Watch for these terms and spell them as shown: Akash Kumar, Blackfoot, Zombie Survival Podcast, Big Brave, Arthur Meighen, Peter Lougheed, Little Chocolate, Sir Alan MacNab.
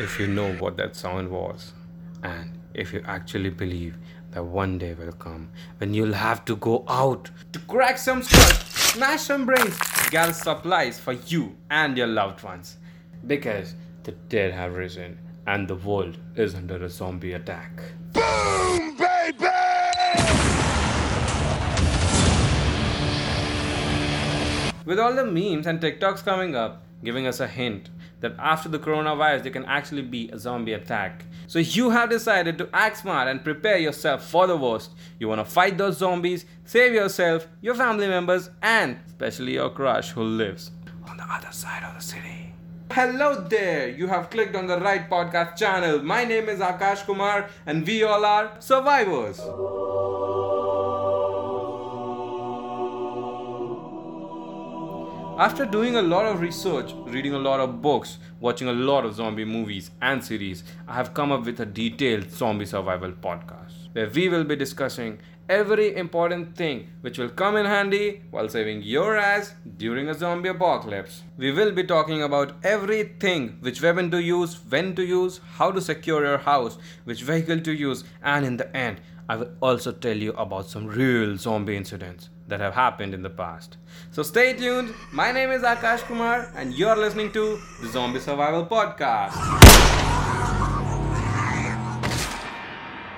if you know what that sound was, and if you actually believe that one day will come when you'll have to go out to crack some skulls, smash some brains, gather supplies for you and your loved ones, because the dead have risen and the world is under a zombie attack. Boom, baby! With all the memes and TikToks coming up, giving us a hint that after the coronavirus, there can actually be a zombie attack. So you have decided to act smart and prepare yourself for the worst. You want to fight those zombies, save yourself, your family members, and especially your crush who lives on the other side of the city. Hello there, you have clicked on the right podcast channel. My name is Akash Kumar and we all are survivors. After doing a lot of research, reading a lot of books, watching a lot of zombie movies and series, I have come up with a detailed zombie survival podcast where we will be discussing every important thing which will come in handy while saving your ass during a zombie apocalypse. We will be talking about everything, which weapon to use, when to use, how to secure your house, which vehicle to use, and in the end, I will also tell you about some real zombie incidents that have happened in the past. So stay tuned. My name is Akash Kumar and you're listening to the Zombie Survival Podcast.